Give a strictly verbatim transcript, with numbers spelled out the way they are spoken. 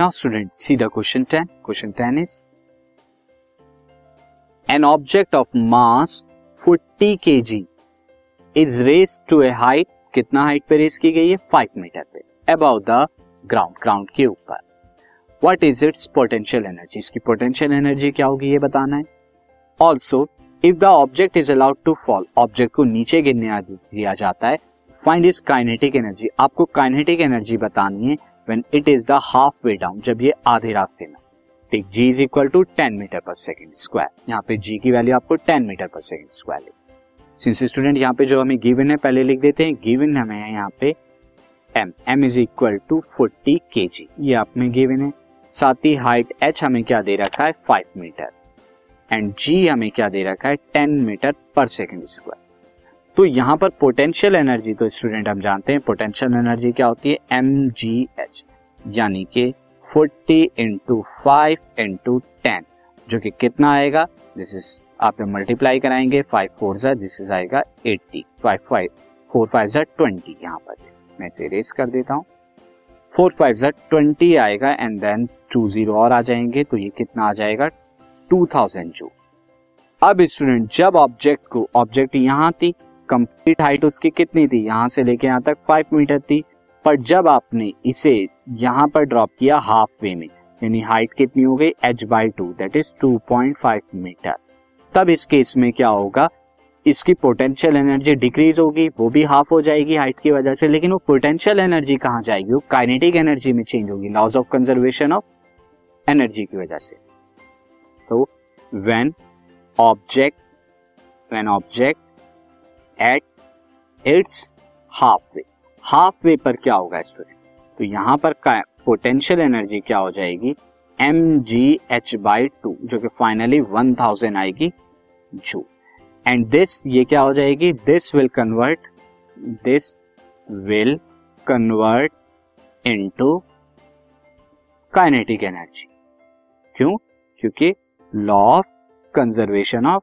Now student see the question ten. Question ten is an object of mass forty KG is raised to a height. कितना height पे raise की गई है? Five metre पे about the ground, ground के ऊपर. What is its potential energy? इसकी potential energy क्या होगी ये बताना है. Also if the object is allowed to fall, object को नीचे गिरने दिया जाता है, फाइंड इट्स काइनेटिक एनर्जी. आपको काइनेटिक एनर्जी बतानी है when it is the half way down, जब ये आधे रास्ते में. Take G is equal to ten metre per second square. यहाँ पे जी की वैल्यू आपको ten metre per second square लिखी. सिंस स्टूडेंट यहाँ पे जो हमें गिवन है पहले लिख देते हैं. गिवन हमें है यहाँ पे m, m is equal to forty KG, ये आप में गिवन है. साथ ही हाइट h हमें क्या दे रखा है? Five metre. एंड g हमें क्या दे रखा है? Ten metre per second square. तो यहाँ पर पोटेंशियल एनर्जी तो स्टूडेंट हम जानते हैं पोटेंशियल एनर्जी क्या होती है, एम जी एच, यानी कि forty into five into ten, जो कि कितना आएगा, दिस इज आप मल्टीप्लाई कराएंगे, फाइव फोर सा दिस इज आएगा eighty, five five four five सा ट्वेंटी. यहाँ पर मैं इसे रेस कर देता हूँ, फोर फाइव सा ट्वेंटी आएगा एंड देन टू जीरो और आ जाएंगे, तो ये कितना आ जाएगा? Two thousand joule. अब स्टूडेंट जब ऑब्जेक्ट को, ऑब्जेक्ट यहाँ थी, कंप्लीट हाइट उसकी कितनी थी? यहाँ से लेके यहाँ तक फाइव मीटर थी, पर जब आपने इसे यहाँ पर ड्रॉप किया हाफ वे में, यानी हाइट कितनी हो गई? H by two, that is two point five metre. तब इस केस में क्या होगा, इसकी पोटेंशियल एनर्जी डिक्रीज होगी, वो भी हाफ हो जाएगी हाइट की वजह से, लेकिन वो पोटेंशियल एनर्जी कहाँ जाएगी? वो काइनेटिक एनर्जी में चेंज होगी, loss of conservation of energy की वजह से. तो when object when object at its half way, half way पर क्या होगा स्टूडेंट? तो यहाँ पर पोटेंशियल एनर्जी क्या हो जाएगी? M G H by two, जो कि फाइनली वन थाउजेंड आएगी जूल. एंड दिस, ये क्या हो जाएगी? This will convert this will convert into kinetic energy. क्यों? क्योंकि लॉ ऑफ कंजर्वेशन ऑफ